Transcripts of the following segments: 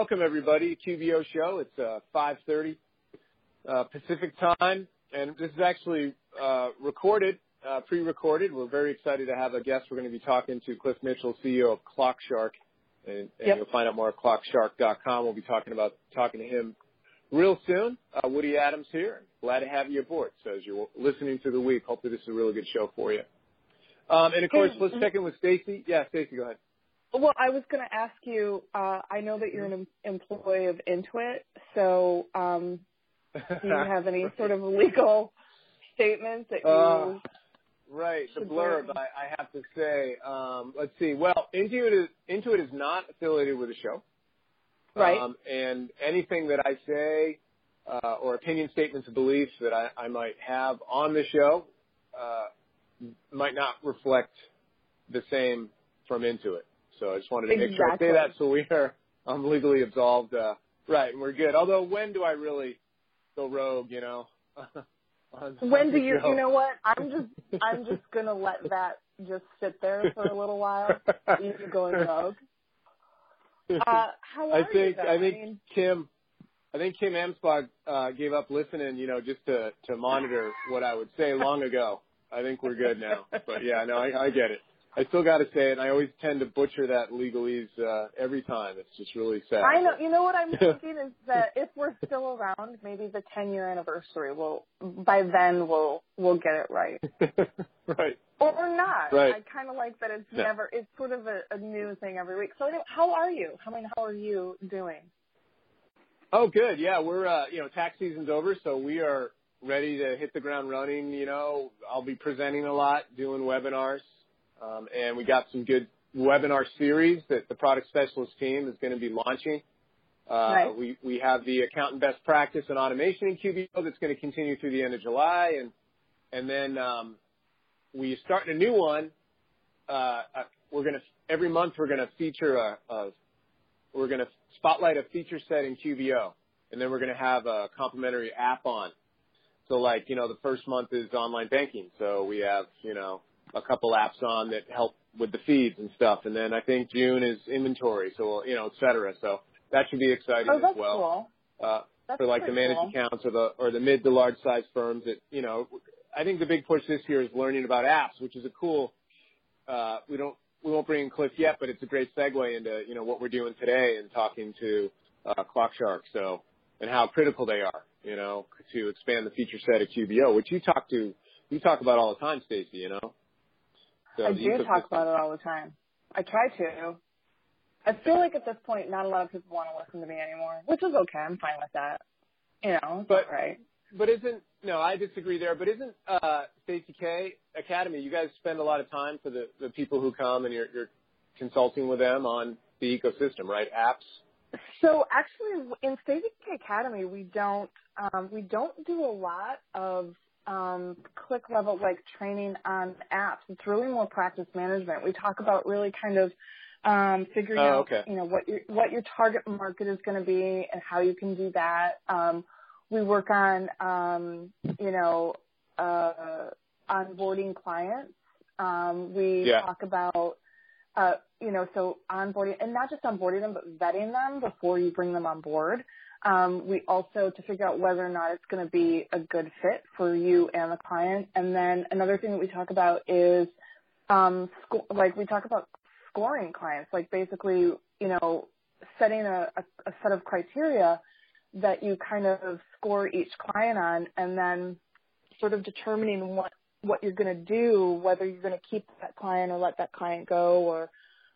Welcome, everybody, to QBO Show. It's 5:30 Pacific time, and this is actually recorded, pre-recorded. We're very excited to have a guest. We're going to be talking to Cliff Mitchell, CEO of ClockShark, and you'll find out more at ClockShark.com. We'll be talking to him real soon. Woody Adams here. Glad to have you aboard. So as you're listening through the week, hopefully this is a really good show for you. And, of course, let's check in with Stacy. Yeah, Stacy, go ahead. Well, I was going to ask you, I know that you're an employee of Intuit, so do you have any sort of legal statements that you Right, the blurb, I have to say. Let's see. Well, Intuit is not affiliated with the show. Right. And anything that I say or opinion statements of beliefs that I might have on the show might not reflect the same from Intuit. So I just wanted to make sure I say that so I'm legally absolved. Right, and we're good. Although, when do I really go rogue, you know? When do you, you know what? I'm just going to let that just sit there for a little while. You going rogue. How are you, though? I think Kim Amspog gave up listening, you know, just to monitor what I would say long ago. I think we're good now. But, yeah, no, I get it. I still got to say it, and I always tend to butcher that legalese every time. It's just really sad. I know. You know what I'm thinking is that if we're still around, maybe the 10-year anniversary, we'll get it right. Right. Or not. Right. I kind of like that it's never – it's sort of a new thing every week. So anyway, how are you? I mean, how are you doing? Oh, good. Yeah, we're you know, tax season's over, so we are ready to hit the ground running. You know, I'll be presenting a lot, doing webinars. And we got some good webinar series that the product specialist team is going to be launching. Nice. We have the accountant best practice and automation in QBO that's going to continue through the end of July. And then we're starting a new one. Every month we're going to feature we're going to spotlight a feature set in QBO. And then we're going to have a complimentary app on. So, like, you know, the first month is online banking. So we have, you know, a couple apps on that help with the feeds and stuff. And then I think June is inventory, so, you know, et cetera. So that should be exciting as well. Cool. For like the managed accounts or the mid to large size firms that, you know, I think the big push this year is learning about apps, which is a cool, we won't bring in Cliff yet, but it's a great segue into, you know, what we're doing today and talking to ClockShark. So, and how critical they are, you know, to expand the feature set of QBO, which you talk about all the time, Stacey, you know. So I do talk about it all the time. I try to. I feel like at this point, not a lot of people want to listen to me anymore, which is okay. I'm fine with that. You know, but right. But I disagree there. But isn't Stacy K. Academy? You guys spend a lot of time for the people who come, and you're consulting with them on the ecosystem, right? Apps. So actually, in Stacy K. Academy, we don't do a lot of click-level, like, training on apps. It's really more practice management. We talk about really kind of figuring out, you know, what your target market is going to be and how you can do that. We work on, you know, onboarding clients. We talk about, you know, so onboarding, and not just onboarding them, but vetting them before you bring them on board. We also to figure out whether or not it's going to be a good fit for you and the client. And then another thing that we talk about is, we talk about scoring clients, like basically, you know, setting a set of criteria that you kind of score each client on, and then sort of determining what you're going to do, whether you're going to keep that client or let that client go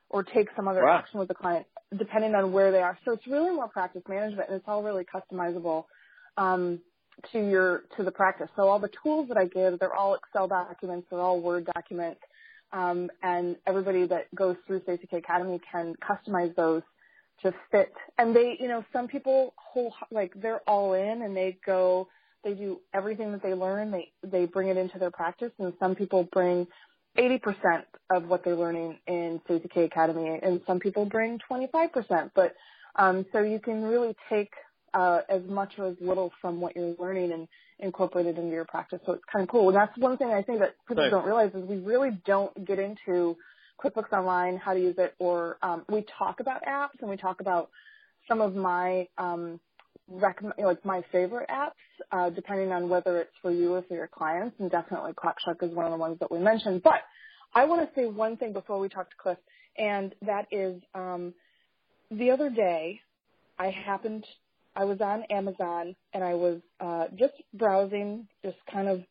or take some other action with the client, depending on where they are. So it's really more practice management, and it's all really customizable to the practice. So all the tools that I give, they're all Excel documents, they're all Word documents, and everybody that goes through Stacy K Academy can customize those to fit. And they, you know, some people they're all in, and they go, they do everything that they learn, they bring it into their practice, and some people bring 80% of what they're learning in Stacy K Academy, and some people bring 25%. But so you can really take as much or as little from what you're learning and incorporate it into your practice. So it's kind of cool. And that's one thing I think that people don't realize is we really don't get into QuickBooks Online, how to use it, or we talk about apps and we talk about some of my my favorite apps, depending on whether it's for you or for your clients, and definitely ClockShark is one of the ones that we mentioned. But I want to say one thing before we talk to Cliff, and that is the other day I was on Amazon, and I was just browsing, just kind of,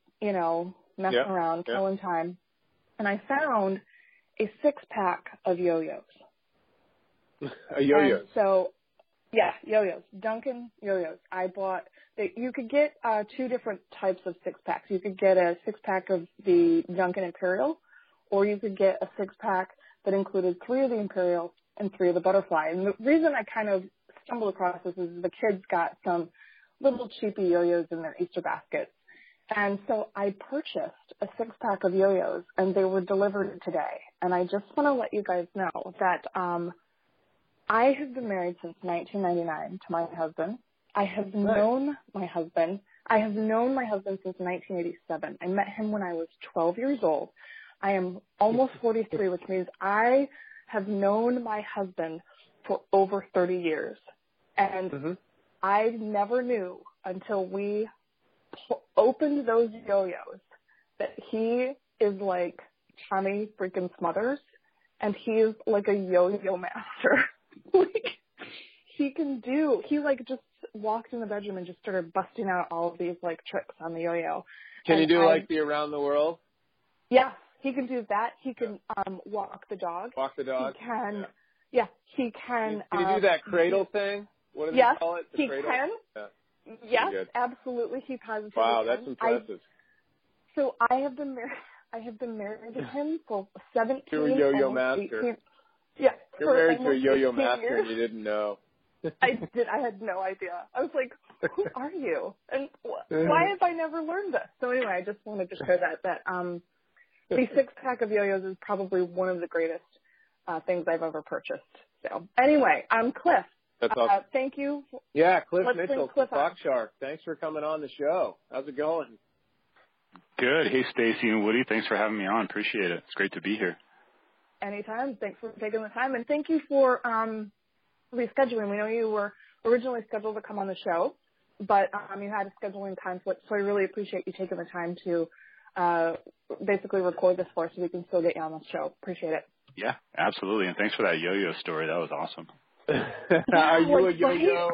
messing around, killing time, and I found a six-pack of yo-yos. Yo-yos. And so, yeah, yo-yos. Duncan yo-yos. I bought – you could get two different types of six-packs. You could get a six-pack of the Duncan Imperial, or you could get a six-pack that included three of the Imperial and three of the Butterfly. And the reason I kind of stumbled across this is the kids got some little cheapy yo-yos in their Easter baskets. And so I purchased a six-pack of yo-yos, and they were delivered today. And I just want to let you guys know that I have been married since 1999 to my husband. I have known my husband. I have known my husband since 1987. I met him when I was 12 years old. I am almost 43, which means I have known my husband for over 30 years. And I never knew until we opened those yo-yos that he is like Tommy freaking Smothers, and he is like a yo-yo master. Like, he like just walked in the bedroom and just started busting out all of these like tricks on the yo-yo. Can he do like the around the world? Yeah, he can do that. He can walk the dog. Walk the dog. He can. Yeah. Yeah, he can. Can he do that cradle thing? What do they call it? The cradle? Can. Yeah. Yes, absolutely. He positively. Wow, that's impressive. I have been married to him for 17 years. You're a yo-yo master. Yeah. You're married to a yo-yo master and you didn't know. I did. I had no idea. I was like, who are you? And why have I never learned this? So anyway, I just wanted to share that the six-pack of yo-yos is probably one of the greatest things I've ever purchased. So anyway, Cliff. That's awesome. Thank you. Yeah, Cliff Mitchell from ClockShark. Thanks for coming on the show. How's it going? Good. Hey, Stacy and Woody. Thanks for having me on. Appreciate it. It's great to be here. Anytime. Thanks for taking the time. And thank you for rescheduling. We know you were originally scheduled to come on the show, but you had a scheduling conflict, so I really appreciate you taking the time to basically record this for us so we can still get you on the show. Appreciate it. Yeah, absolutely. And thanks for that yo-yo story. That was awesome. Are you a yo-yo?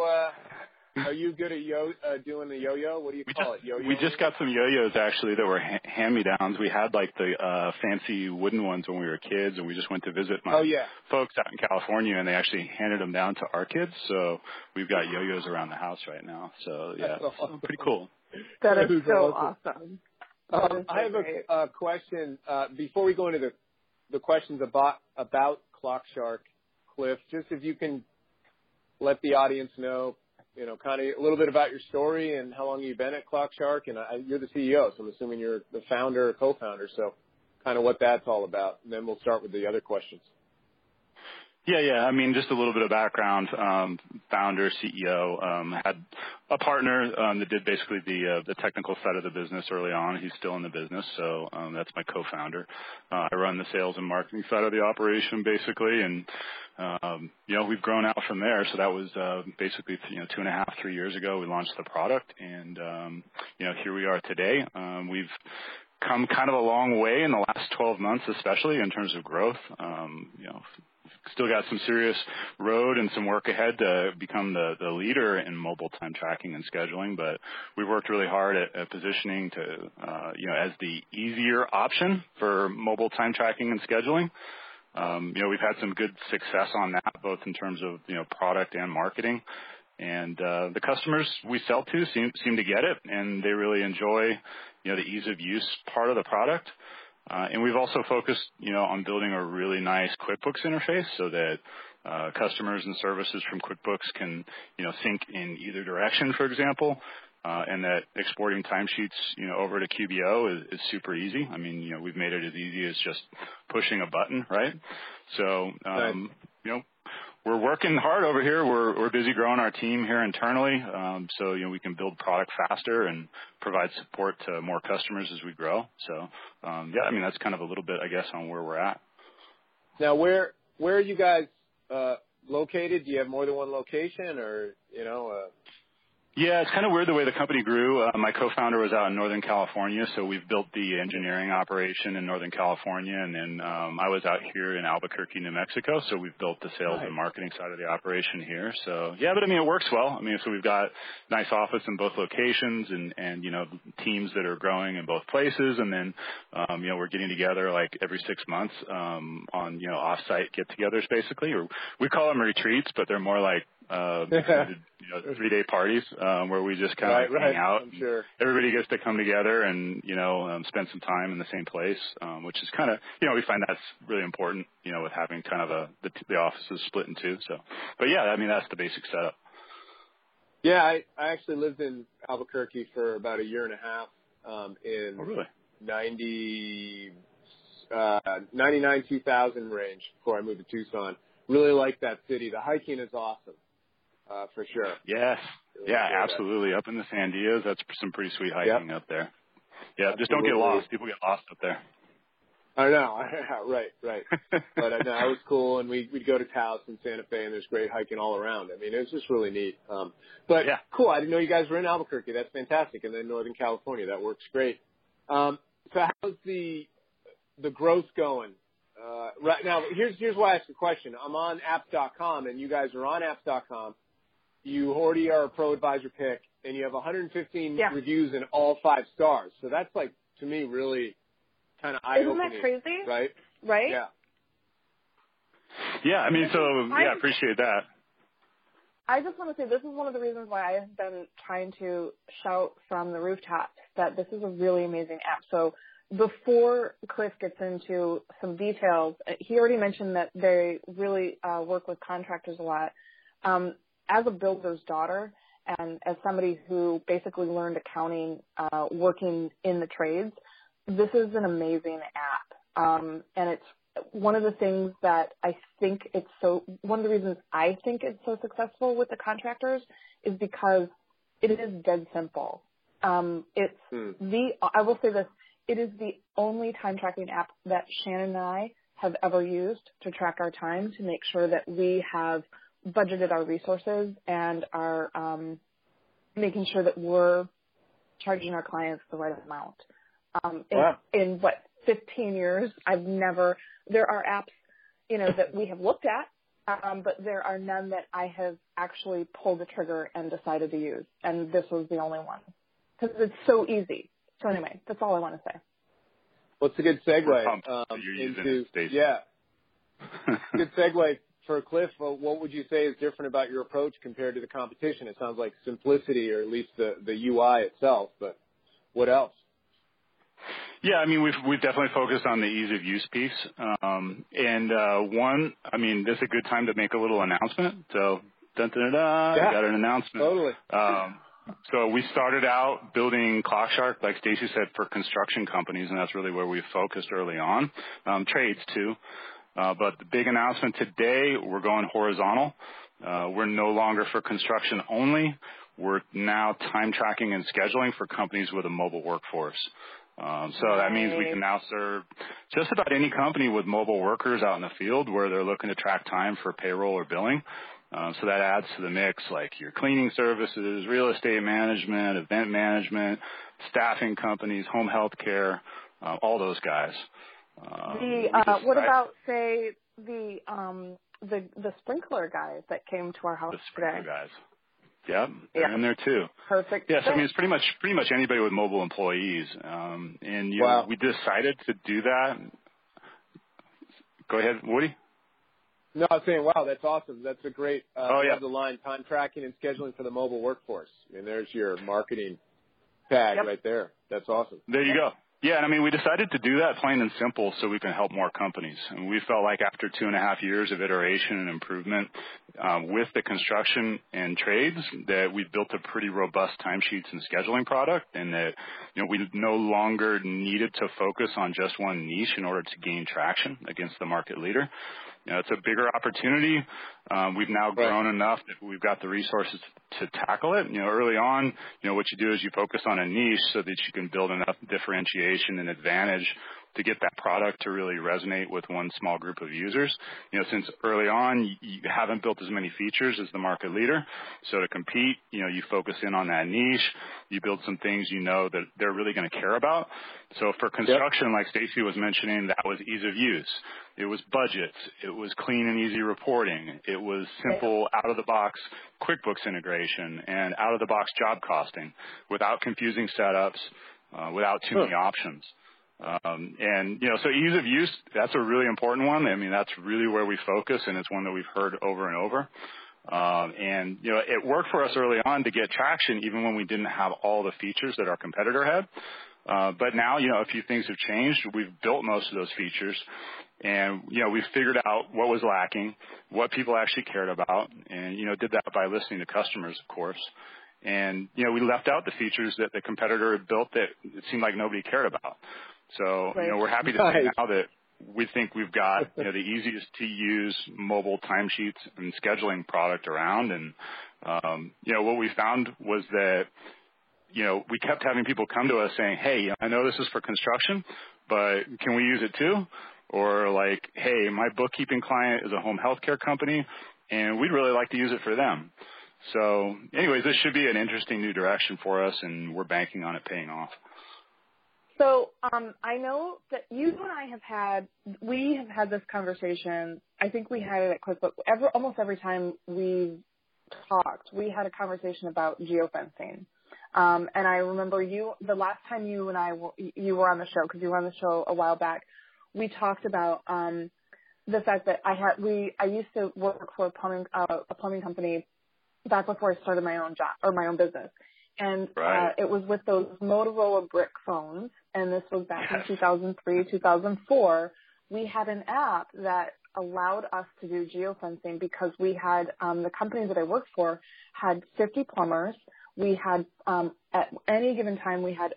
Are you good at doing the yo-yo? What do you call it? Yo-yo? We just got some yo-yos actually that were hand-me-downs. We had like the fancy wooden ones when we were kids, and we just went to visit my folks out in California, and they actually handed them down to our kids. So we've got yo-yos around the house right now. So yeah, that's awesome. Pretty cool. That is so awesome. I have a question before we go into the questions about ClockShark. Cliff, just if you can let the audience know, kind of a little bit about your story and how long you've been at ClockShark, and you're the CEO, so I'm assuming you're the founder or co-founder, so kind of what that's all about, and then we'll start with the other questions. Yeah. I mean, just a little bit of background, founder, CEO, had a partner that did basically the technical side of the business early on. He's still in the business, so that's my co-founder. I run the sales and marketing side of the operation basically, and we've grown out from there. So that was basically 2.5-3 years ago we launched the product, and here we are today. We've come kind of a long way in the last 12 months, especially in terms of growth. Still got some serious road and some work ahead to become the leader in mobile time tracking and scheduling, but we've worked really hard at positioning to, as the easier option for mobile time tracking and scheduling. We've had some good success on that, both in terms of, product and marketing. And the customers we sell to seem to get it, and they really enjoy, the ease of use part of the product. And we've also focused, on building a really nice QuickBooks interface so that customers and services from QuickBooks can, sync in either direction, for example, and that exporting timesheets, over to QBO is super easy. I mean, we've made it as easy as just pushing a button, right? So, we're working hard over here. We're busy growing our team here internally, so we can build product faster and provide support to more customers as we grow. So, that's kind of a little bit, I guess, on where we're at. Now, where are you guys located? Do you have more than one location, or, you know? Yeah, it's kind of weird the way the company grew. My co-founder was out in Northern California, so we've built the engineering operation in Northern California, and then I was out here in Albuquerque, New Mexico, so we've built the sales and marketing side of the operation here. So, yeah, but, I mean, it works well. I mean, so we've got nice office in both locations and you know, teams that are growing in both places, and then, you know, we're getting together like every 6 months on, you know, off-site get-togethers basically, or we call them retreats, but they're more like, you know, 3-day parties where we just kind of hang out. Sure. Everybody gets to come together and, you know, spend some time in the same place, which is kind of, you know, we find that's really important, you know, with having kind of the offices split in two. So, but yeah, I mean, that's the basic setup. Yeah, I actually lived in Albuquerque for about a year and a half in 99, 2000 range before I moved to Tucson. Really like that city. The hiking is awesome. For sure. Yes. Yeah, absolutely. Up in the Sandias, that's some pretty sweet hiking up there. Yeah, absolutely. Just don't get lost. People get lost up there. I know. Right. But no, it was cool, and we'd go to Taos and Santa Fe, and there's great hiking all around. I mean, it was just really neat. But yeah. Cool. I didn't know you guys were in Albuquerque. That's fantastic. And then Northern California, that works great. So how's the growth going? Right now, here's why I asked the question. I'm on Apps.com, and you guys are on Apps.com. You already are a Pro Advisor pick, and you have 115 reviews and all 5 stars. So that's, like, to me, really kind of eye-opening. Isn't that crazy? Right? Yeah. Yeah, I mean, so, yeah, I appreciate that. I just want to say this is one of the reasons why I have been trying to shout from the rooftops that this is a really amazing app. So before Cliff gets into some details, he already mentioned that they really work with contractors a lot. As a builder's daughter and as somebody who basically learned accounting working in the trades, this is an amazing app. And it's one of the things that I think it's so – one of the reasons I think it's so successful with the contractors is because it is dead simple. It's I will say this. It is the only time tracking app that Shannon and I have ever used to track our time to make sure that we have – budgeted our resources and are making sure that we're charging our clients the right amount. In what, 15 years, there are apps, you know, that we have looked at, but there are none that I have actually pulled the trigger and decided to use. And this was the only one because it's so easy. So anyway, that's all I want to say. Well, it's a good segue. Good segue. For Cliff, what would you say is different about your approach compared to the competition? It sounds like simplicity, or at least the UI itself, but what else? Yeah, I mean, we've definitely focused on the ease of use piece. I mean, this is a good time to make a little announcement. So, I got an announcement. Totally. So we started out building ClockShark, like Stacy said, for construction companies, and that's really where we focused early on. Trades, too. But the big announcement today, we're going horizontal. We're no longer for construction only. We're now time tracking and scheduling for companies with a mobile workforce. So that means we can now serve just about any company with mobile workers out in the field where they're looking to track time for payroll or billing. So that adds to the mix, like your cleaning services, real estate management, event management, staffing companies, home health care, all those guys. What about, say, the sprinkler guys that came to our house today? The sprinkler guys. Yep, they're in there too. Perfect. Yes, I mean, it's pretty much anybody with mobile employees. And you know, we decided to do that. Go ahead, Woody. No, I was saying, wow, that's awesome. That's a great line, time tracking and scheduling for the mobile workforce. I mean, there's your marketing tag right there. That's awesome. There you go. Yeah, and I mean, we decided to do that plain and simple so we can help more companies. And we felt like after 2.5 years of iteration and improvement with the construction and trades that we built a pretty robust timesheets and scheduling product, and that, you know, we no longer needed to focus on just one niche in order to gain traction against the market leader. You know, it's a bigger opportunity. We've now grown enough that we've got the resources to tackle it. You know, early on, you know, what you do is you focus on a niche so that you can build enough differentiation and advantage to get that product to really resonate with one small group of users. You know, since early on, you haven't built as many features as the market leader. So to compete, you know, you focus in on that niche. You build some things you know that they're really going to care about. So for construction, like Stacy was mentioning, that was ease of use. It was budgets. It was clean and easy reporting. It was simple, out-of-the-box QuickBooks integration and out-of-the-box job costing without confusing setups, without too many options. And, you know, so ease of use, that's a really important one. I mean, that's really where we focus, and it's one that we've heard over and over. And, you know, it worked for us early on to get traction even when we didn't have all the features that our competitor had. But now, you know, a few things have changed. We've built most of those features, and, you know, we've figured out what was lacking, what people actually cared about, and, you know, did that by listening to customers, of course. And, you know, we left out the features that the competitor had built that it seemed like nobody cared about. So, you know, we're happy to say now that we think we've got, you know, the easiest to use mobile timesheets and scheduling product around. And, you know, what we found was that, you know, we kept having people come to us saying, hey, I know this is for construction, but can we use it too? Or like, hey, my bookkeeping client is a home healthcare company, and we'd really like to use it for them. So anyways, this should be an interesting new direction for us, and we're banking on it paying off. So I know that you and I have had this conversation. I think we had it at QuickBooks. Almost every time we talked, we had a conversation about geofencing. And I remember the last time you were on the show, because you were on the show a while back, we talked about the fact that I used to work for a plumbing company back before I started my own job or my own business. And it was with those Motorola brick phones, and this was back in 2003, 2004. We had an app that allowed us to do geofencing because we had the company that I worked for had 50 plumbers. We had at any given time we had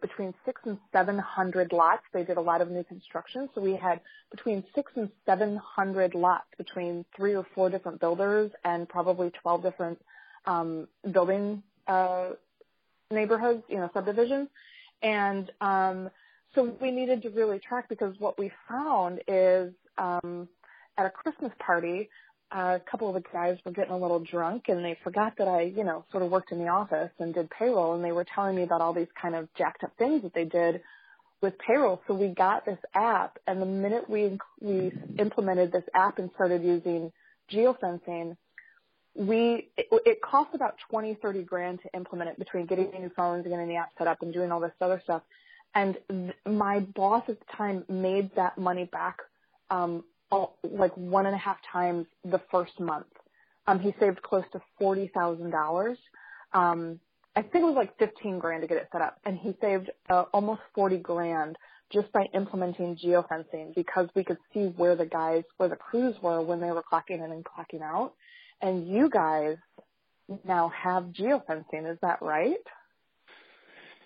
between 600 and 700 lots. They did a lot of new construction, so we had between 600 and 700 lots between 3 or 4 different builders and probably 12 different building neighborhoods, you know, subdivisions. And so we needed to really track, because what we found is at a Christmas party, a couple of the guys were getting a little drunk, and they forgot that I, you know, sort of worked in the office and did payroll, and they were telling me about all these kind of jacked up things that they did with payroll. So we got this app, and the minute we implemented this app and started using geofencing, it costs about $20,000 to $30,000 to implement it, between getting new phones and getting the app set up and doing all this other stuff. And my boss at the time made that money back, like 1.5 times the first month. He saved close to $40,000. I think it was like $15,000 to get it set up, and he saved almost $40,000 just by implementing geofencing, because we could see where the crews were when they were clocking in and clocking out. And you guys now have geofencing, is that right?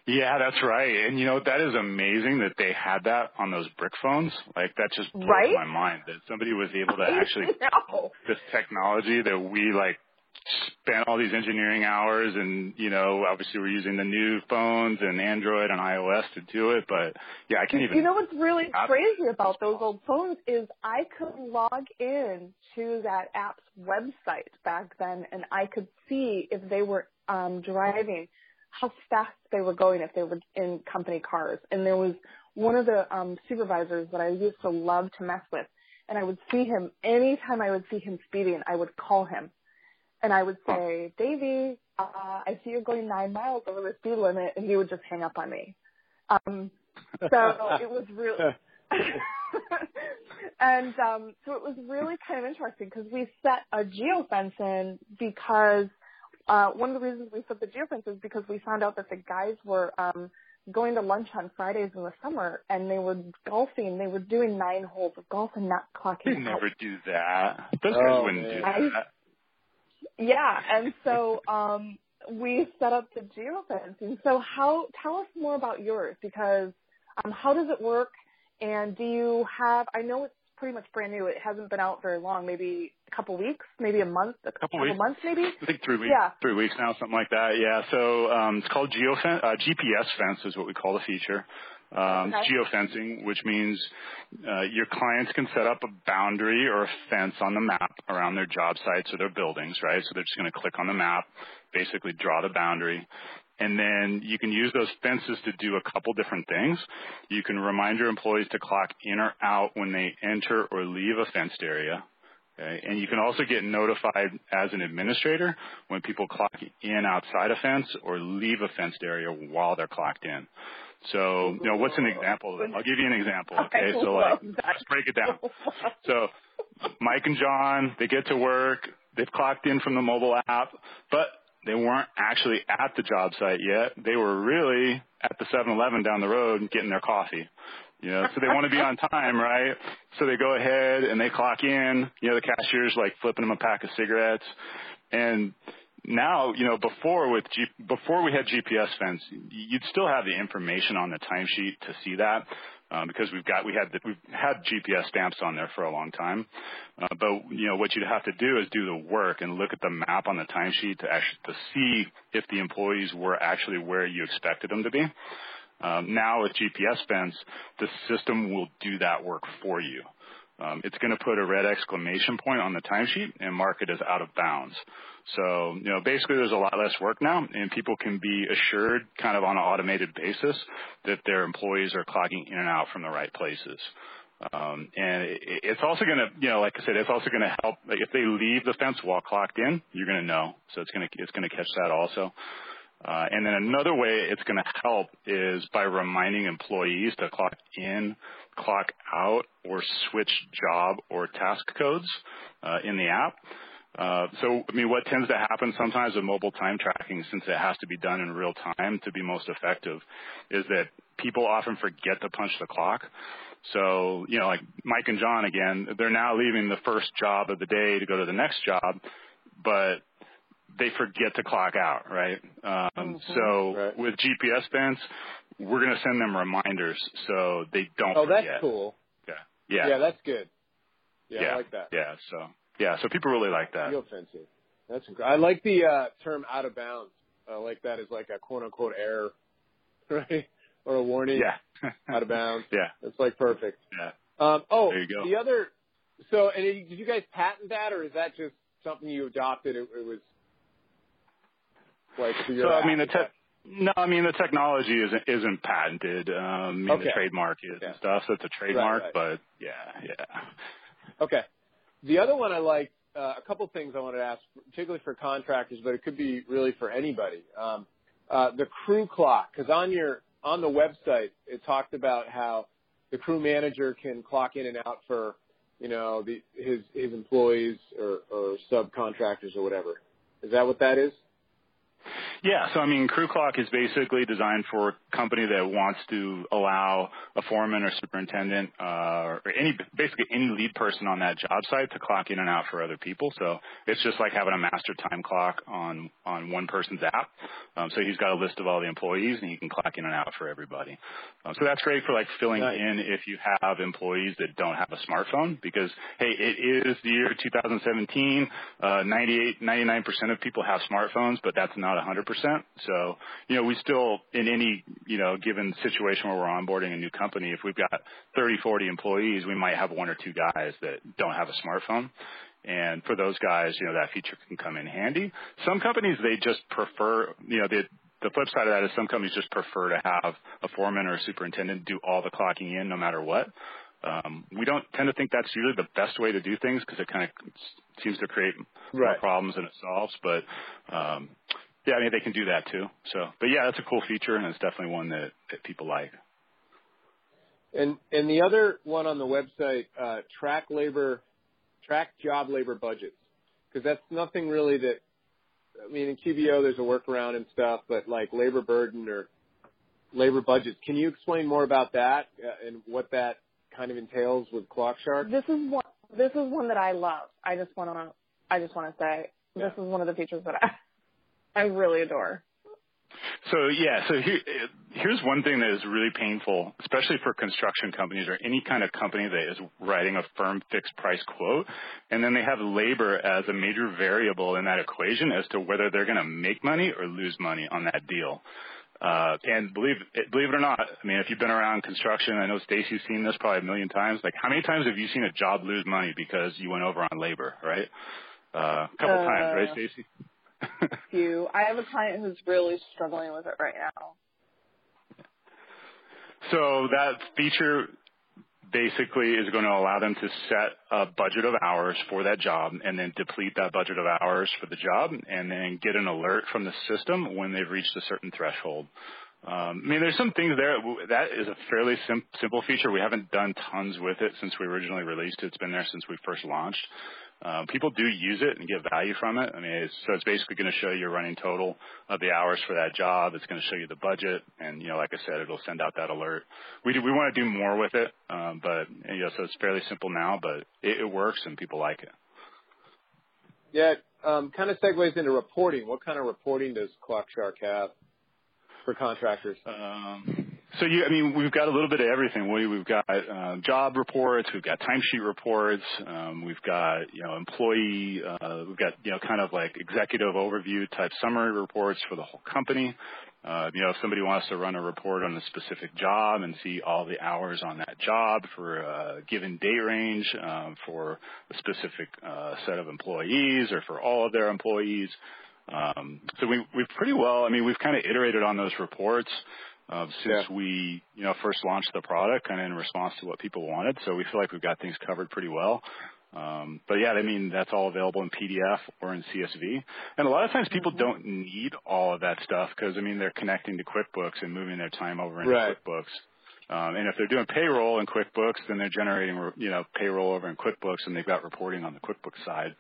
Yeah, that's right. And, you know, that is amazing that they had that on those brick phones. Like, that just blows my mind that somebody was able to actually build this technology that we, like, spent all these engineering hours and, you know, obviously we're using the new phones and Android and iOS to do it. But, yeah, I can't even. You know what's really crazy about those old phones is I could log in to that app's website back then, and I could see if they were driving, how fast they were going, if they were in company cars. And there was one of the supervisors that I used to love to mess with, and I would see him. Anytime I would see him speeding, I would call him. And I would say, Davey, I see you're going 9 miles over the speed limit, and he would just hang up on me. So it was really – and so it was really kind of interesting, because we set a geofence in because one of the reasons we set the geofence is because we found out that the guys were going to lunch on Fridays in the summer, and they were golfing. They were doing 9 holes of golf and not clocking out. They never do that. Those guys wouldn't do that. Yeah, and so we set up the geofencing. So tell us more about yours, because how does it work, and do you have – I know it's pretty much brand new. It hasn't been out very long, maybe a couple weeks, maybe a month, a couple months maybe? I think 3 weeks. Yeah. 3 weeks now, something like that, yeah. So it's called GPS fence is what we call the feature. Geofencing, which means your clients can set up a boundary or a fence on the map around their job sites or their buildings, right? So they're just going to click on the map, basically draw the boundary. And then you can use those fences to do a couple different things. You can remind your employees to clock in or out when they enter or leave a fenced area. Okay? And you can also get notified as an administrator when people clock in outside a fence or leave a fenced area while they're clocked in. So, you know, what's an example of that? I'll give you an example, okay? So, like, let's break it down. So Mike and John, they get to work. They've clocked in from the mobile app, but they weren't actually at the job site yet. They were really at the 7-Eleven down the road getting their coffee. You know, so they want to be on time, right? So they go ahead and they clock in. You know, the cashier's, like, flipping them a pack of cigarettes. And now, you know, before we had GPS fence, you'd still have the information on the timesheet to see that, because we've had GPS stamps on there for a long time. But you know, what you'd have to do is do the work and look at the map on the timesheet to see if the employees were actually where you expected them to be. Now with GPS fence, the system will do that work for you. It's going to put a red exclamation point on the timesheet and mark it as out of bounds. So, you know, basically there's a lot less work now, and people can be assured kind of on an automated basis that their employees are clocking in and out from the right places. And it's also going to, you know, like I said, it's also going to help. Like, if they leave the fence while clocked in, you're going to know. So it's going to catch that also. And then another way it's going to help is by reminding employees to clock in, clock out, or switch job or task codes in the app. So, I mean, what tends to happen sometimes with mobile time tracking, since it has to be done in real time to be most effective, is that people often forget to punch the clock. So, you know, like Mike and John, again, they're now leaving the first job of the day to go to the next job, but they forget to clock out, right? So with GPS fence, we're going to send them reminders so they don't forget. Oh, that's cool. Yeah. Yeah, that's good. Yeah, I like that. Yeah, so people really like that. Real fancy. That's incredible. I like the term out of bounds. I like that as like a quote-unquote error, right? Or a warning. Yeah. Out of bounds. Yeah. It's like perfect. Yeah. There you go. Did you guys patent that, or is that just something you adopted? It was like for your app? The technology isn't patented. The trademark is and stuff. So it's a trademark, right. But yeah. Okay. The other one I liked, a couple things I wanted to ask, particularly for contractors, but it could be really for anybody. The crew clock, because on the website it talked about how the crew manager can clock in and out for, you know, his employees or subcontractors or whatever. Is that what that is? Yeah, so I mean, crew clock is basically designed for a company that wants to allow a foreman or superintendent or any lead person on that job site to clock in and out for other people. So it's just like having a master time clock on one person's app. So he's got a list of all the employees, and he can clock in and out for everybody. So that's great for like filling in if you have employees that don't have a smartphone, because, hey, it is the year 2017. 99% of people have smartphones, but that's not 100%. So, you know, we still, in any, you know, given situation where we're onboarding a new company, if we've got 30, 40 employees, we might have one or two guys that don't have a smartphone. And for those guys, you know, that feature can come in handy. Some companies, they just prefer, you know, the flip side of that is some companies just prefer to have a foreman or a superintendent do all the clocking in no matter what. We don't tend to think that's usually the best way to do things, because it kind of seems to create more problems than it solves. But, yeah, I mean, they can do that too. So, but yeah, that's a cool feature, and it's definitely one that people like. And the other one on the website, track job labor budgets, because that's nothing really that, I mean, in QBO there's a workaround and stuff, but like labor burden or labor budgets. Can you explain more about that and what that kind of entails with ClockShark? This is one that I love. I just want to say this is one of the features that I really adore. So, yeah, so here's one thing that is really painful, especially for construction companies or any kind of company that is writing a firm fixed price quote, and then they have labor as a major variable in that equation as to whether they're going to make money or lose money on that deal. And believe it or not, I mean, if you've been around construction, I know Stacy's seen this probably a million times. Like, how many times have you seen a job lose money because you went over on labor, right? A couple times, right, Stacy? Few. I have a client who's really struggling with it right now. So that feature basically is going to allow them to set a budget of hours for that job and then deplete that budget of hours for the job and then get an alert from the system when they've reached a certain threshold. I mean, there's some things there. That is a fairly simple feature. We haven't done tons with it since we originally released it. It's been there since we first launched. People do use it and get value from it. I mean, it's basically going to show you a running total of the hours for that job. It's going to show you the budget, and you know, like I said, it'll send out that alert. We want to do more with it, but you know, so it's fairly simple now, but it works and people like it. Yeah, kind of segues into reporting. What kind of reporting does ClockShark have for contractors? We've got a little bit of everything. We've got job reports, we've got timesheet reports, we've got employee, we've got kind of like executive overview type summary reports for the whole company. If somebody wants to run a report on a specific job and see all the hours on that job for a given day range, for a specific set of employees or for all of their employees. So we've pretty well, I mean, we've kind of iterated on those reports. We, first launched the product kind of in response to what people wanted. So we feel like we've got things covered pretty well. That's all available in PDF or in CSV. And a lot of times people don't need all of that stuff because, I mean, they're connecting to QuickBooks and moving their time over into QuickBooks. And if they're doing payroll in QuickBooks, then they're generating, payroll over in QuickBooks, and they've got reporting on the QuickBooks side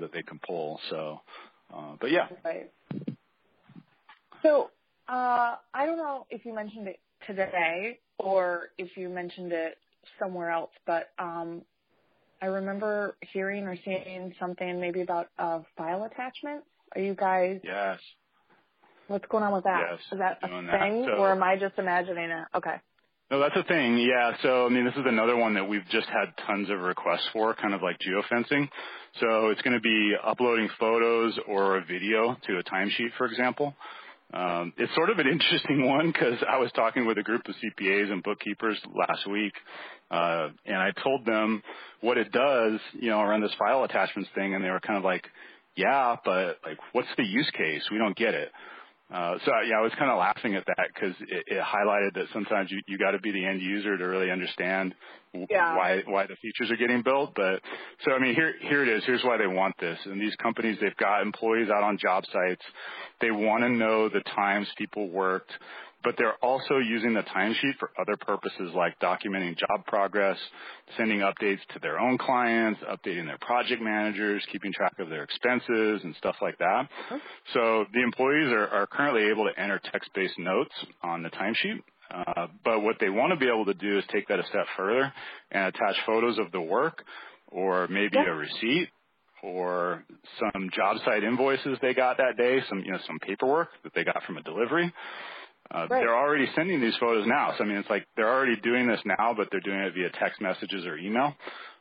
that they can pull. So, Right. So, I don't know if you mentioned it today or if you mentioned it somewhere else, but I remember hearing or seeing something maybe about file attachments. Are you guys? Yes. What's going on with that? Yes, is that a thing, or am I just imagining it? Okay. No, that's a thing, yeah. So, I mean, this is another one that we've just had tons of requests for, kind of like geofencing. So it's going to be uploading photos or a video to a timesheet, for example. It's sort of an interesting one because I was talking with a group of CPAs and bookkeepers last week, and I told them what it does, around this file attachments thing, and they were kind of like, yeah, but, like, what's the use case? We don't get it. I was kind of laughing at that because it highlighted that sometimes you got to be the end user to really understand why the features are getting built. But so, I mean, here it is. Here's why they want this. And these companies, they've got employees out on job sites. They want to know the times people worked, but they're also using the timesheet for other purposes like documenting job progress, sending updates to their own clients, updating their project managers, keeping track of their expenses and stuff like that. Okay. So the employees are currently able to enter text-based notes on the timesheet. But what they want to be able to do is take that a step further and attach photos of the work or maybe a receipt or some job site invoices they got that day, some paperwork that they got from a delivery. They're already sending these photos now. So, I mean, it's like they're already doing this now, but they're doing it via text messages or email.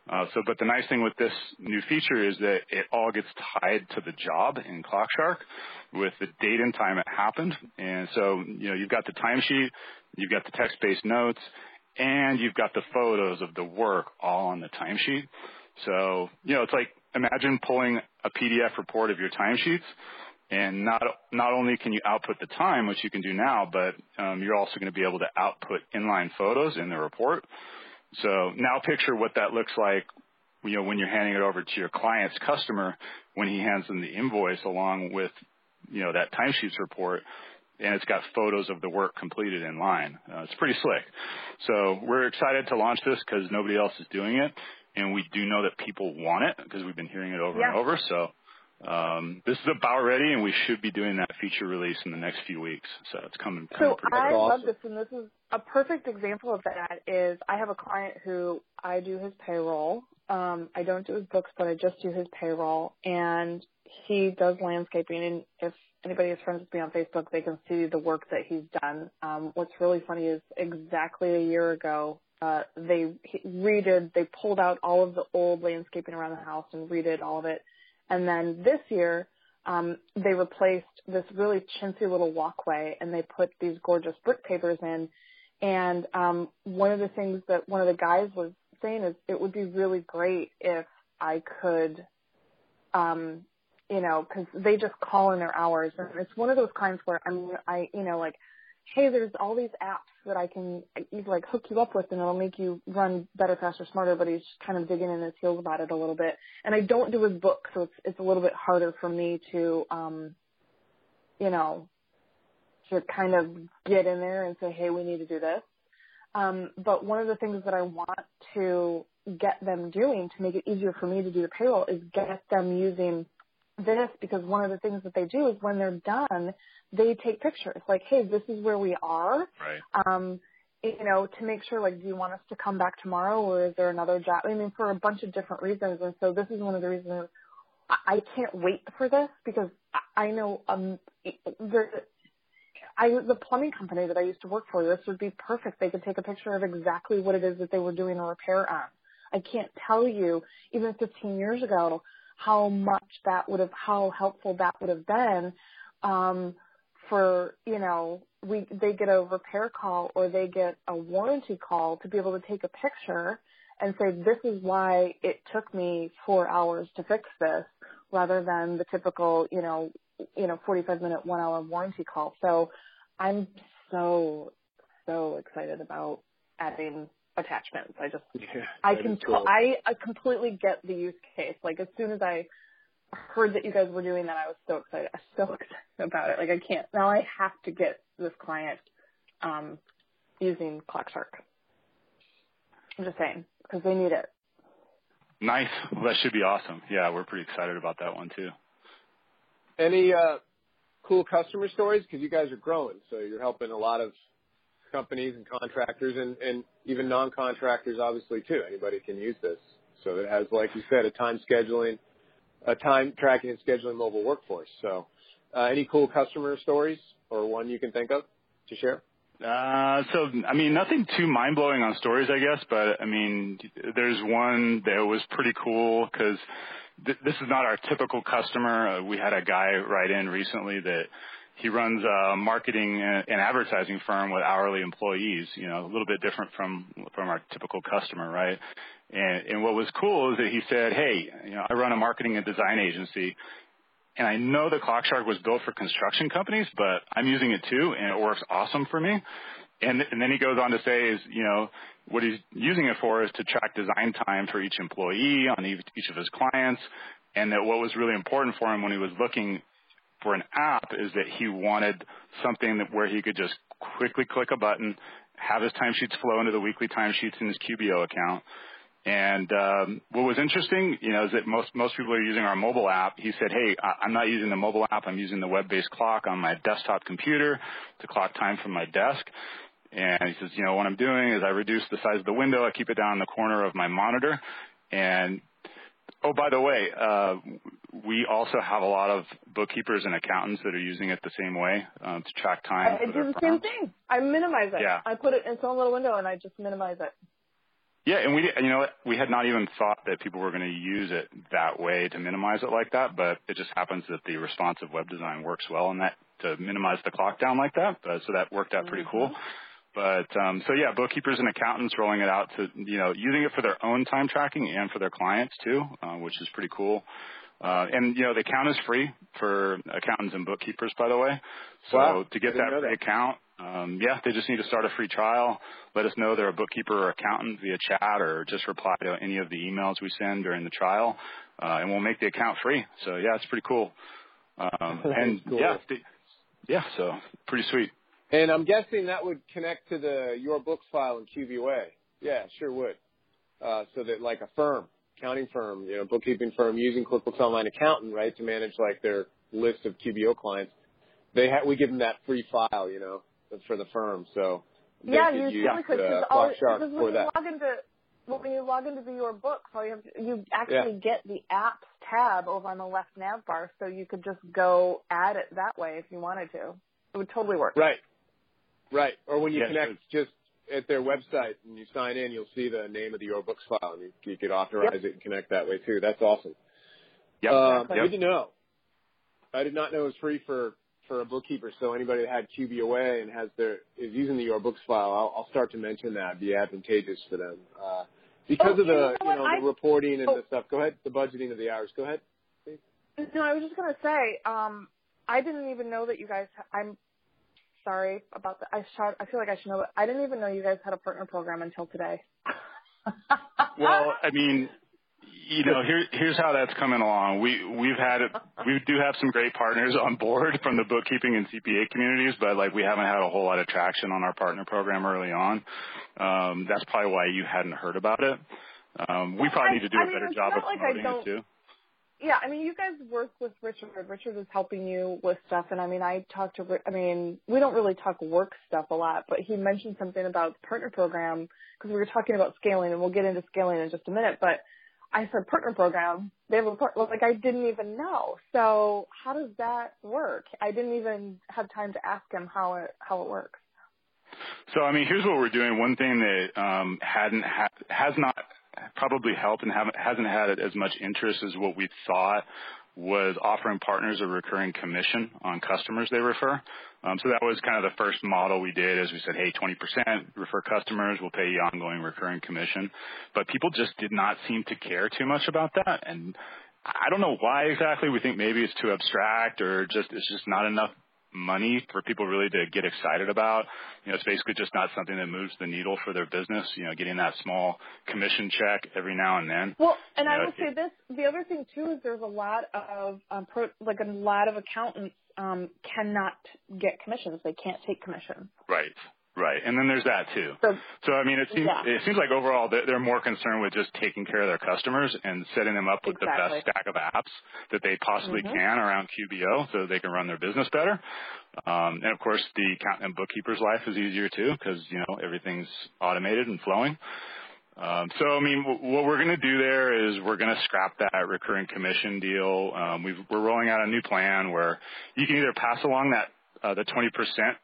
But the nice thing with this new feature is that it all gets tied to the job in ClockShark with the date and time it happened. And so, you've got the timesheet, you've got the text-based notes, and you've got the photos of the work all on the timesheet. So, it's like imagine pulling a PDF report of your timesheets. And not only can you output the time, which you can do now, but you're also going to be able to output inline photos in the report. So now picture what that looks like, when you're handing it over to your client's customer when he hands them the invoice along with, that timesheets report, and it's got photos of the work completed in line. It's pretty slick. So we're excited to launch this because nobody else is doing it, and we do know that people want it because we've been hearing it over and over. So. This is about ready, and we should be doing that feature release in the next few weeks. So it's coming pretty quick. So I love this, and this is a perfect example of that is I have a client who I do his payroll. I don't do his books, but I just do his payroll, and he does landscaping. And if anybody is friends with me on Facebook, they can see the work that he's done. What's really funny is exactly a year ago, they pulled out all of the old landscaping around the house and redid all of it. And then this year, they replaced this really chintzy little walkway, and they put these gorgeous brick pavers in. And one of the things that one of the guys was saying is it would be really great if I could, because they just call in their hours. And it's one of those kinds where I hey, there's all these apps that I can hook you up with, and it'll make you run better, faster, smarter. But he's kind of digging in his heels about it a little bit. And I don't do his book, so it's a little bit harder for me to kind of get in there and say, hey, we need to do this. But one of the things that I want to get them doing to make it easier for me to do the payroll is get them using this, because one of the things that they do is when they're done, they take pictures like, hey, this is where we are, right. To make sure, do you want us to come back tomorrow, or is there another job? I mean, for a bunch of different reasons. And so this is one of the reasons I can't wait for this, because I know the plumbing company that I used to work for, this would be perfect. They could take a picture of exactly what it is that they were doing a repair on. I can't tell you, even 15 years ago, how helpful that would have been they get a repair call or they get a warranty call to be able to take a picture and say, this is why it took me 4 hours to fix this, rather than the typical, 45-minute, 1-hour warranty call. So I'm so excited about adding attachments. I completely get the use case. As soon as I heard that you guys were doing that, I was so excited about it. Now I have to get this client using ClockShark. I'm just saying, because they need it. Nice. Well, that should be awesome. Yeah, we're pretty excited about that one too. Any cool customer stories? Because you guys are growing, so you're helping a lot of companies and contractors and even non-contractors, obviously, too. Anybody can use this. So it has, like you said, a time tracking and scheduling mobile workforce. So any cool customer stories or one you can think of to share? Nothing too mind-blowing on stories, I guess. But, there's one that was pretty cool because this is not our typical customer. We had a guy write in recently that he runs a marketing and advertising firm with hourly employees, a little bit different from our typical customer, right? And what was cool is that he said, hey, I run a marketing and design agency, and I know that ClockShark was built for construction companies, but I'm using it too, and it works awesome for me. And then he goes on to say is, what he's using it for is to track design time for each employee on each of his clients, and that what was really important for him when he was looking for an app is that he wanted something where he could just quickly click a button, have his timesheets flow into the weekly timesheets in his QBO account. And what was interesting, is that most people are using our mobile app. He said, hey, I'm not using the mobile app. I'm using the web-based clock on my desktop computer to clock time from my desk. And he says, what I'm doing is I reduce the size of the window. I keep it down in the corner of my monitor. And, oh, by the way, we also have a lot of bookkeepers and accountants that are using it the same way to track time. I do the same thing. I minimize it. Yeah. I put it in its own little window, and I just minimize it. Yeah, and we had not even thought that people were going to use it that way to minimize it like that, but it just happens that the responsive web design works well in that to minimize the clock down like that, so that worked out pretty cool. But bookkeepers and accountants rolling it out to, using it for their own time tracking and for their clients too, which is pretty cool. The account is free for accountants and bookkeepers, by the way. So to get that free account, they just need to start a free trial. Let us know they're a bookkeeper or accountant via chat, or just reply to any of the emails we send during the trial, and we'll make the account free. So, it's pretty cool. Cool. So pretty sweet. And I'm guessing that would connect to your books file in QBOA. Yeah, sure would. So that like a firm, accounting firm, bookkeeping firm using QuickBooks Online Accountant, right, to manage their list of QBO clients, we give them that free file, for the firm. So you totally could use ClockShark for that. When you log into your books, you actually get the apps tab over on the left nav bar, so you could just go add it that way if you wanted to. It would totally work. Right. Or when you connect just at their website and you sign in, you'll see the name of the Your Books file, and you could authorize it and connect that way too. That's awesome. Yep. Good to know. I did not know it was free for a bookkeeper. So anybody that had QBOA and is using the Your Books file, I'll start to mention that. It'd be advantageous for them because of the the reporting and the stuff. Go ahead, the budgeting of the hours. Go ahead, please. No, I was just gonna say I didn't even know that you guys. I'm sorry about that. I feel like I should know, but I didn't even know you guys had a partner program until today. Well, I mean, here's how that's coming along. We do have some great partners on board from the bookkeeping and CPA communities, but like we haven't had a whole lot of traction on our partner program early on. That's probably why you hadn't heard about it. We probably need to do a better job of promoting it too. Yeah, I mean, you guys work with Richard. Richard is helping you with stuff, and I mean, we don't really talk work stuff a lot, but he mentioned something about the partner program because we were talking about scaling, and we'll get into scaling in just a minute. But I said partner program. They have a partner. Like, I didn't even know. So how does that work? I didn't even have time to ask him how it works. So I mean, here's what we're doing. One thing that has not probably helped and hasn't had as much interest as what we thought was offering partners a recurring commission on customers they refer. So that was kind of the first model we did, as we said, hey, 20% refer customers, we'll pay you ongoing recurring commission. But people just did not seem to care too much about that. And I don't know why exactly. We think maybe it's too abstract or it's just not enough money for people really to get excited about. It's basically just not something that moves the needle for their business, getting that small commission check every now and then. Well, and I would say this, the other thing too is there's a lot of accountants cannot get commissions. They can't take commissions. Right. And then there's that too. So I mean, it seems like overall they're more concerned with just taking care of their customers and setting them up with the best stack of apps that they possibly can around QBO so they can run their business better. And of course the accountant and bookkeeper's life is easier too, because everything's automated and flowing. So, I mean, what we're going to do there is we're going to scrap that recurring commission deal. We're rolling out a new plan where you can either pass along that, the 20%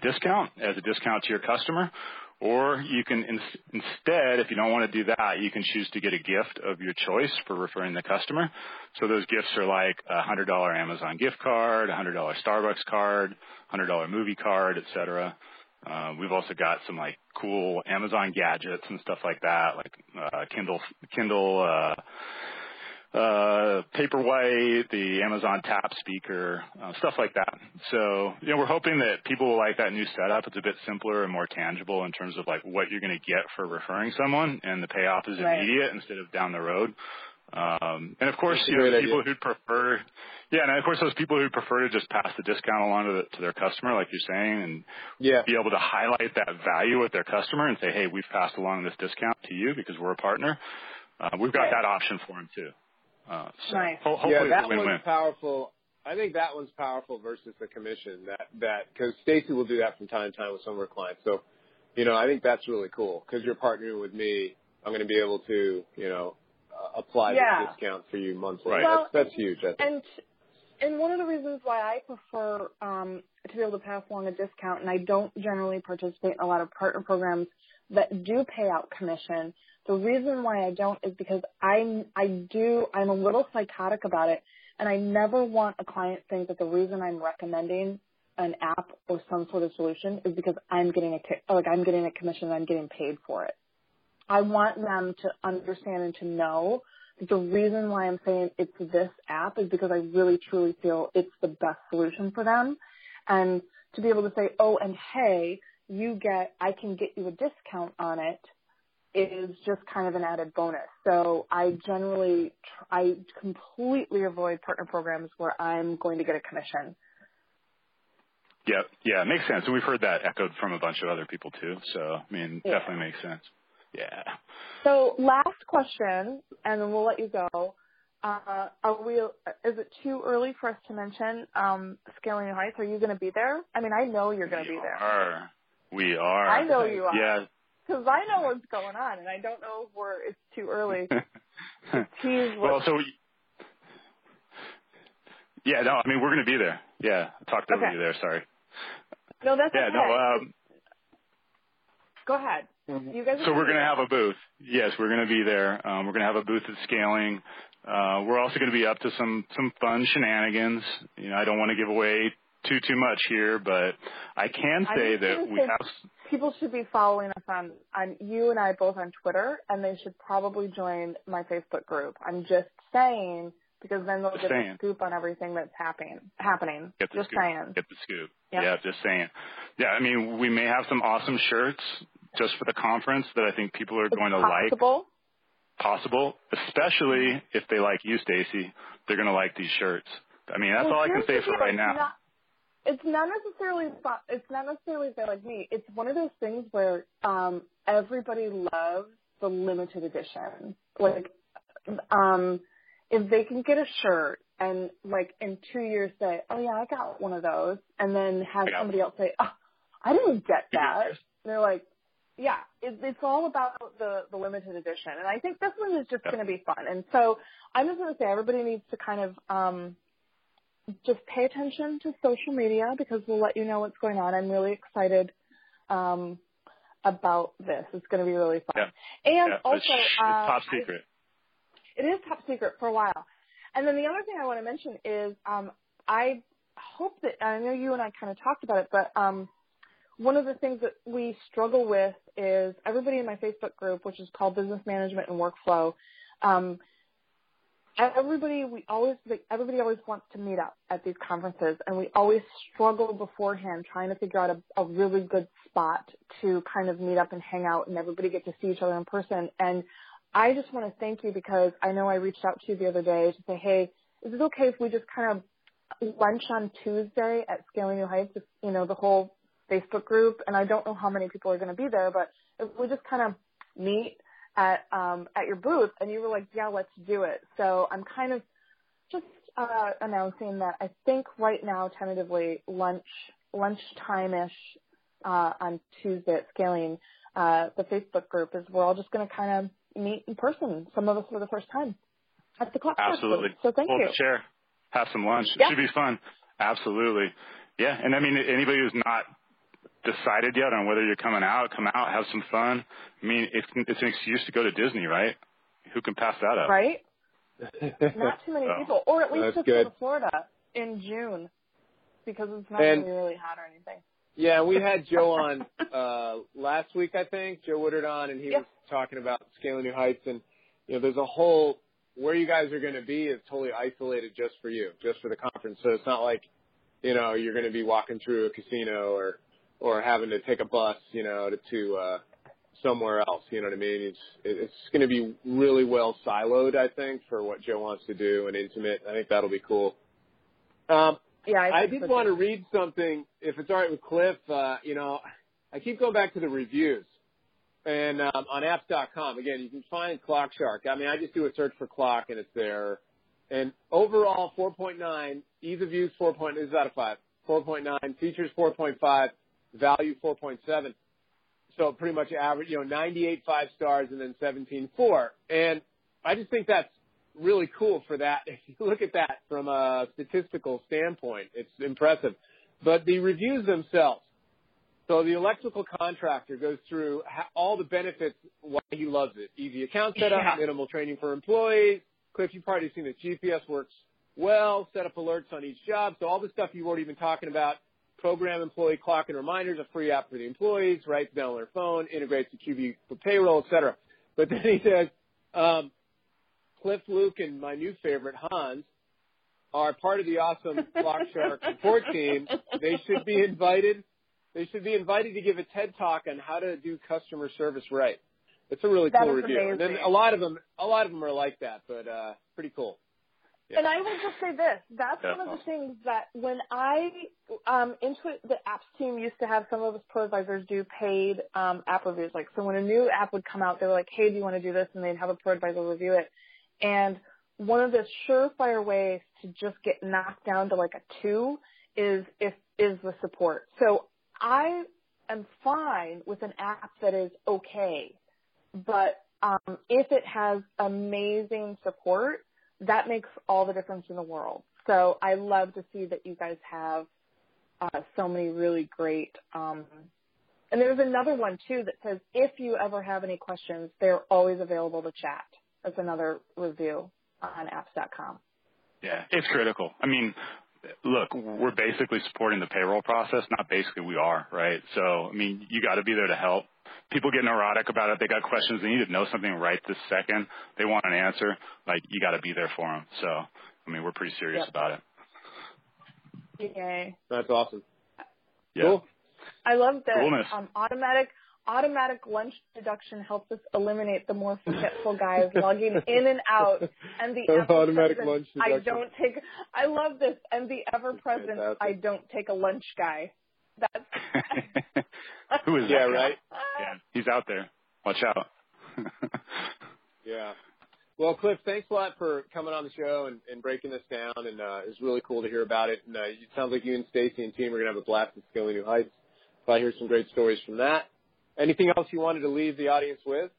discount as a discount to your customer, or you can instead, if you don't want to do that, you can choose to get a gift of your choice for referring the customer. So those gifts are like a $100 Amazon gift card, a $100 Starbucks card, $100 movie card, et cetera. We've also got some like cool Amazon gadgets and stuff like that, like Kindle, Paperwhite, the Amazon Tap speaker, stuff like that. So, we're hoping that people will like that new setup. It's a bit simpler and more tangible in terms of like what you're going to get for referring someone, and the payoff is immediate instead of down the road. And of course, those people who prefer to just pass the discount along to their customer, like you're saying, and be able to highlight that value with their customer and say, hey, we've passed along this discount to you because we're a partner. We've got that option for them too. Hopefully that one's powerful. I think that one's powerful versus the commission because Stacy will do that from time to time with some of her clients. So, I think that's really cool because you're partnering with me. I'm going to be able to, apply the discount for you monthly. Right. Well, that's huge. And one of the reasons why I prefer to be able to pass along a discount, and I don't generally participate in a lot of partner programs that do pay out commission. The reason why I don't is because I'm a little psychotic about it, and I never want a client saying that the reason I'm recommending an app or some sort of solution is because I'm getting a commission and I'm getting paid for it. I want them to understand and to know that the reason why I'm saying it's this app is because I really truly feel it's the best solution for them, and to be able to say, oh, and hey, I can get you a discount on it. Is just kind of an added bonus. So I generally, I completely avoid partner programs where I'm going to get a commission. Yeah, it makes sense. And we've heard that echoed from a bunch of other people too. So, I mean, definitely makes sense. Yeah. So last question, and then we'll let you go. Is it too early for us to mention Scaling New Heights? Are you going to be there? I mean, I know you're going to be there. We are. I know you are. Yeah. Because I know what's going on, and I don't know if it's too early. We're going to be there. Yeah, I talked over you there. Sorry. No, that's okay. Go ahead. You guys. So we're going to have a booth. Yes, we're going to be there. We're going to have a booth at Scaling. We're also going to be up to some fun shenanigans. You know, I don't want to give away too much here, but I can say that we have people should be following us on you and I both on Twitter, and they should probably join my Facebook group. I'm just saying, because then they'll get the scoop on everything that's happening. Just saying. Get the scoop. Yep. Yeah, just saying. Yeah, I mean, we may have some awesome shirts just for the conference that I think people are going to like. Possible, especially if they like you, Stacy. They're going to like these shirts. I mean, that's all I can say for right now. It's not necessarily if they like me. It's one of those things where everybody loves the limited edition. Like, if they can get a shirt and, like, in 2 years say, oh, yeah, I got one of those, and then have somebody else say, oh, I didn't get that. And they're like, yeah, it's all about the limited edition. And I think this one is just going to be fun. And so I'm just going to say everybody needs to kind of just pay attention to social media, because we'll let you know what's going on. I'm really excited about this. It's going to be really fun. Yeah. And also, it's top secret. It is top secret for a while. And then the other thing I want to mention is I hope that – I know you and I kind of talked about it, but one of the things that we struggle with is everybody in my Facebook group, which is called Business Management and Workflow, everybody always wants to meet up at these conferences, and we always struggle beforehand trying to figure out a really good spot to kind of meet up and hang out, and everybody get to see each other in person. And I just want to thank you, because I know I reached out to you the other day to say, hey, is it okay if we just kind of lunch on Tuesday at Scaling New Heights, you know, the whole Facebook group? And I don't know how many people are going to be there, but if we just kind of meet at your booth. And you were like, yeah, let's do it. So I'm kind of just announcing that I think right now, tentatively, lunchtime-ish on Tuesday at Scaling, the Facebook group is we're all just going to kind of meet in person, some of us for the first time, at the ClockShark. Absolutely. So thank you. Hold the chair, have some lunch. Yeah. It should be fun. Absolutely. Yeah. And I mean, anybody who's not decided yet on whether you're coming out, come out, have some fun. I mean, it's an excuse to go to Disney, right? Who can pass that up? Right? Not too many people, or at least just go to Florida in June, because it's not going to be really hot or anything. Yeah, we had Joe on last week, I think, Joe Woodard on, and he was talking about Scaling New Heights. And, you know, there's a whole – where you guys are going to be is totally isolated just for you, just for the conference. So it's not like, you know, you're going to be walking through a casino or having to take a bus, you know, to somewhere else. You know what I mean? It's going to be really well siloed, I think, for what Joe wants to do and intimate. I think that'll be cool. Yeah, I did want to read something, if it's all right with Cliff. You know, I keep going back to the reviews. And on Apps.com, again, you can find ClockShark. I mean, I just do a search for clock, and it's there. And overall, 4.9. Ease of use, 4.9. This is out of 5. 4.9. Features, 4.5. Value, 4.7. So pretty much average, you know, 98 5 stars and then 17 4. And I just think that's really cool for that. If you look at that from a statistical standpoint, it's impressive. But the reviews themselves. So the electrical contractor goes through all the benefits, why he loves it. Easy account setup, minimal training for employees. Cliff, you've probably seen this. GPS works well, set up alerts on each job. So all the stuff you already been talking about. Program employee clock and reminders, a free app for the employees, writes down on their phone, integrates the QB for payroll, et cetera. But then he says, Cliff, Luke, and my new favorite, Hans, are part of the awesome ClockShark support team. They should be invited. They should be invited to give a TED Talk on how to do customer service right. It's a really cool review. Amazing. And then a lot of them are like that, but pretty cool. Yeah. And I will just say this. That's one of the things that when I Intuit, the apps team used to have some of us pro advisors do paid app reviews. Like, so when a new app would come out, they were like, hey, do you want to do this? And they'd have a pro advisor review it. And one of the surefire ways to just get knocked down to like a 2 is the support. So I am fine with an app that is okay. But if it has amazing support, that makes all the difference in the world. So I love to see that you guys have so many really great and there's another one, too, that says, if you ever have any questions, they're always available to chat. That's another review on apps.com. Yeah, it's critical. I mean, look, we're basically supporting the payroll process. Not basically, we are, right? So, I mean, you got to be there to help. People get neurotic about it. They got questions. They need to know something right this second. They want an answer. Like, you got to be there for them. So, I mean, we're pretty serious about it. Yay. That's awesome. Yeah. Cool. I love that automatic lunch deduction helps us eliminate the more forgetful guys logging in and out, and the automatic lunch deduction. I love this, and the ever-present I don't take a lunch guy. That's who is that guy? Right? Yeah, he's out there. Watch out. Yeah. Well, Cliff, thanks a lot for coming on the show and breaking this down, and it's really cool to hear about it. And it sounds like you and Stacy and team are going to have a blast at Scaling New Heights. Probably hear some great stories from that. Anything else you wanted to leave the audience with?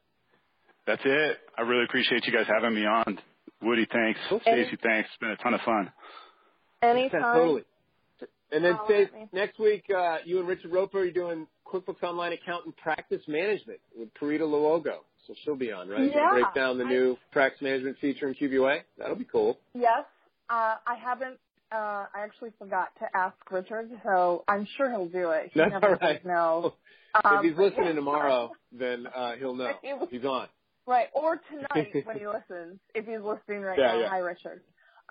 That's it. I really appreciate you guys having me on. Woody, thanks. Cool. Stacy, thanks. It's been a ton of fun. Anytime. Yeah, totally. And then, Stacy, next week, you and Richard Roper are doing QuickBooks Online Accountant Practice Management with Parita Luogo. So she'll be on, right? Yeah. Break down the new practice management feature in QBOA. That'll be cool. Yes. I actually forgot to ask Richard, so I'm sure he'll do it. That's all right. If he's listening tomorrow, then he'll know. He's on. Right. Or tonight when he listens, if he's listening right now. Yeah. Hi, Richard.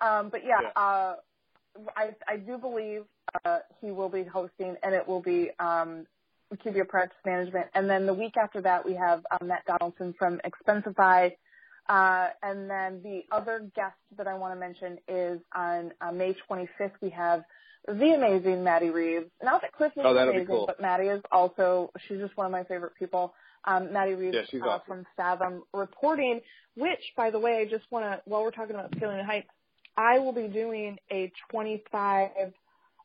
I do believe he will be hosting, and it will be QBO Practice Management. And then the week after that, we have Matt Donaldson from Expensify. And then the other guest that I want to mention is on May 25th, we have the amazing Maddie Reeves. Not that Cliff Mitchell is amazing, cool. But Maddie is also, she's just one of my favorite people. Maddie Reeves from Fathom Reporting, which, by the way, I just want to, while we're talking about Scaling New Heights, I will be doing a 25-minute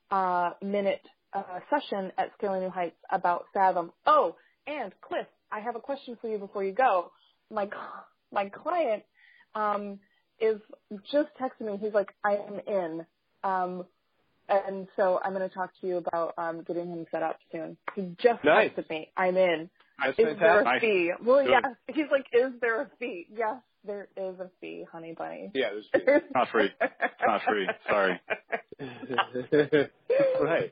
session at Scaling New Heights about Fathom. Oh, and Cliff, I have a question for you before you go. My client is just texting me. He's like, I am in. And so I'm going to talk to you about getting him set up soon. He just texted me. I'm in. That's fantastic. Is there a fee? Well, yes. Yeah. He's like, is there a fee? Yes, there is a fee, honey bunny. Yeah, there's not free. Not free. Sorry. Right.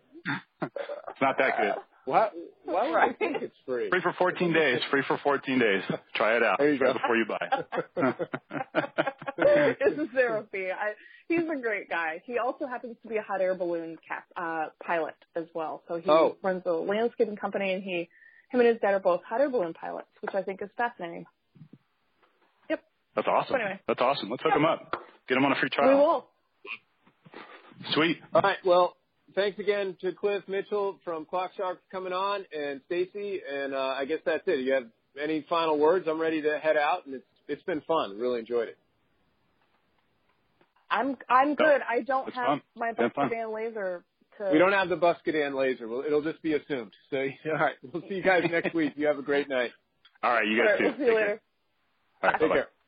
It's not that good. Why would I think it's free? Free for 14 days. Free for 14 days. Try it out. There you go. Before you buy. This is therapy. He's a great guy. He also happens to be a hot air balloon pilot as well. So he runs a landscaping company, and him and his dad are both hot air balloon pilots, which I think is fascinating. Yep. That's awesome. So anyway. That's awesome. Let's hook him up. Get him on a free trial. We will. Sweet. All right. Well, thanks again to Cliff Mitchell from ClockShark for coming on, and Stacy, and I guess that's it. You have any final words? I'm ready to head out, and it's been fun. Really enjoyed it. I'm good. I don't have my Buscadan laser. We don't have the Buscadan laser. It'll just be assumed. So, all right, we'll see you guys next week. You have a great night. All right, you guys too. We'll see you later. All right, take care.